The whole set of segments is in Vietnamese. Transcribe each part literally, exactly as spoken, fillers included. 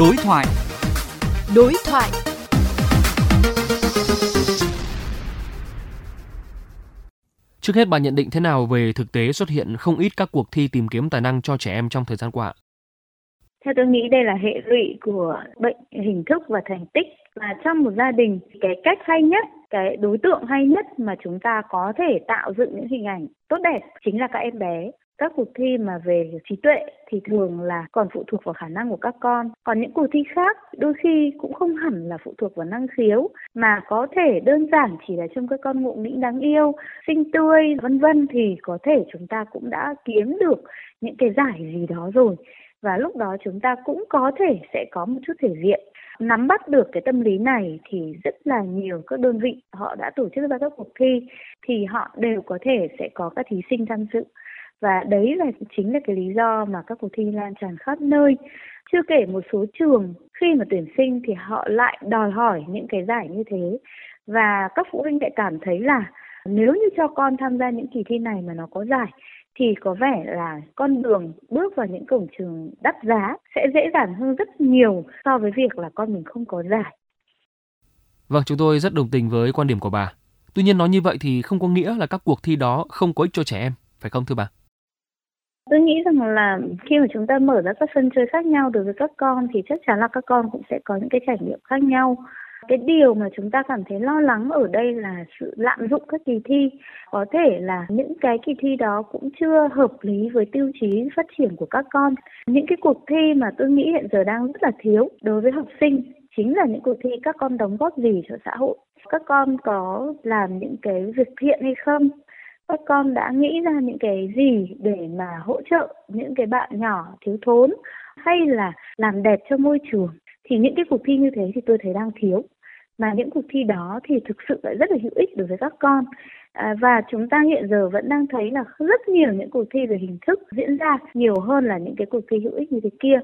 Đối thoại. Đối thoại. Trước hết bà nhận định thế nào về thực tế xuất hiện không ít các cuộc thi tìm kiếm tài năng cho trẻ em trong thời gian qua? Theo tôi nghĩ đây là hệ lụy của bệnh hình thức và thành tích. Và trong một gia đình, cái cách hay nhất, cái đối tượng hay nhất mà chúng ta có thể tạo dựng những hình ảnh tốt đẹp chính là các em bé. Các cuộc thi mà về trí tuệ thì thường là còn phụ thuộc vào khả năng của các con. Còn những cuộc thi khác đôi khi cũng không hẳn là phụ thuộc vào năng khiếu, mà có thể đơn giản chỉ là trông các con ngộ nghĩnh đáng yêu, xinh tươi, vân vân thì có thể chúng ta cũng đã kiếm được những cái giải gì đó rồi. Và lúc đó chúng ta cũng có thể sẽ có một chút thể diện. Nắm bắt được cái tâm lý này thì rất là nhiều các đơn vị họ đã tổ chức ra các cuộc thi thì họ đều có thể sẽ có các thí sinh tham dự. Và đấy là chính là cái lý do mà các cuộc thi lan tràn khắp nơi. Chưa kể một số trường khi mà tuyển sinh thì họ lại đòi hỏi những cái giải như thế. Và các phụ huynh lại cảm thấy là nếu như cho con tham gia những kỳ thi này mà nó có giải thì có vẻ là con đường bước vào những cổng trường đắt giá sẽ dễ dàng hơn rất nhiều so với việc là con mình không có giải. Vâng, chúng tôi rất đồng tình với quan điểm của bà. Tuy nhiên nói như vậy thì không có nghĩa là các cuộc thi đó không có ích cho trẻ em, phải không thưa bà? Tôi nghĩ rằng là khi mà chúng ta mở ra các sân chơi khác nhau đối với các con thì chắc chắn là các con cũng sẽ có những cái trải nghiệm khác nhau. Cái điều mà chúng ta cảm thấy lo lắng ở đây là sự lạm dụng các kỳ thi. Có thể là những cái kỳ thi đó cũng chưa hợp lý với tiêu chí phát triển của các con. Những cái cuộc thi mà tôi nghĩ hiện giờ đang rất là thiếu đối với học sinh chính là những cuộc thi các con đóng góp gì cho xã hội. Các con có làm những cái việc thiện hay không? Các con đã nghĩ ra những cái gì để mà hỗ trợ những cái bạn nhỏ thiếu thốn hay là làm đẹp cho môi trường? Thì những cái cuộc thi như thế thì tôi thấy đang thiếu. Mà những cuộc thi đó thì thực sự lại rất là hữu ích đối với các con. À, và chúng ta hiện giờ vẫn đang thấy là rất nhiều những cuộc thi về hình thức diễn ra nhiều hơn là những cái cuộc thi hữu ích như thế kia.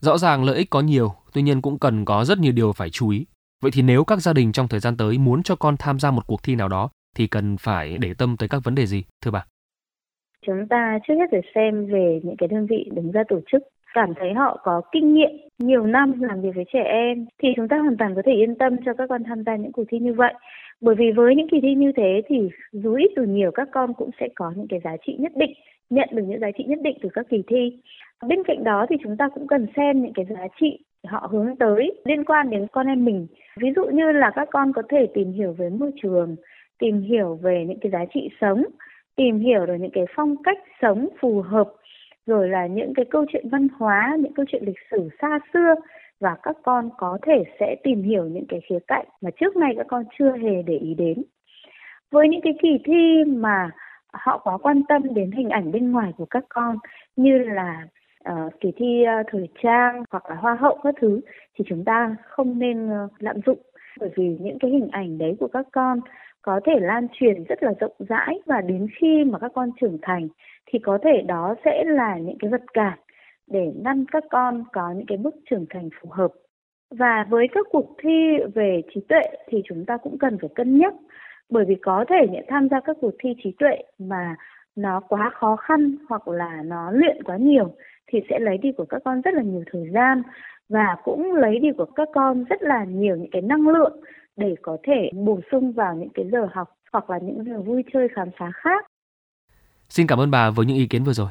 Rõ ràng lợi ích có nhiều, tuy nhiên cũng cần có rất nhiều điều phải chú ý. Vậy thì nếu các gia đình trong thời gian tới muốn cho con tham gia một cuộc thi nào đó thì cần phải để tâm tới các vấn đề gì, thưa bà? Chúng ta trước hết phải xem về những cái đơn vị đứng ra tổ chức. Cảm thấy họ có kinh nghiệm nhiều năm làm việc với trẻ em thì chúng ta hoàn toàn có thể yên tâm cho các con tham gia những cuộc thi như vậy. Bởi vì với những kỳ thi như thế thì dù ít dù nhiều các con cũng sẽ có những cái giá trị nhất định, nhận được những giá trị nhất định từ các kỳ thi. Bên cạnh đó thì chúng ta cũng cần xem những cái giá trị họ hướng tới liên quan đến con em mình. Ví dụ như là các con có thể tìm hiểu về môi trường, tìm hiểu về những cái giá trị sống, tìm hiểu về những cái phong cách sống phù hợp, rồi là những cái câu chuyện văn hóa, những câu chuyện lịch sử xa xưa, và các con có thể sẽ tìm hiểu những cái khía cạnh mà trước nay các con chưa hề để ý đến. Với những cái kỳ thi mà họ có quan tâm đến hình ảnh bên ngoài của các con như là uh, kỳ thi uh, thời trang hoặc là hoa hậu các thứ thì chúng ta không nên uh, lạm dụng, bởi vì những cái hình ảnh đấy của các con có thể lan truyền rất là rộng rãi, và đến khi mà các con trưởng thành thì có thể đó sẽ là những cái vật cản để ngăn các con có những cái bước trưởng thành phù hợp. Và với các cuộc thi về trí tuệ thì chúng ta cũng cần phải cân nhắc, bởi vì có thể những tham gia các cuộc thi trí tuệ mà nó quá khó khăn hoặc là nó luyện quá nhiều thì sẽ lấy đi của các con rất là nhiều thời gian và cũng lấy đi của các con rất là nhiều những cái năng lượng để có thể bổ sung vào những cái giờ học hoặc là những giờ vui chơi khám phá khác. Xin cảm ơn bà với những ý kiến vừa rồi.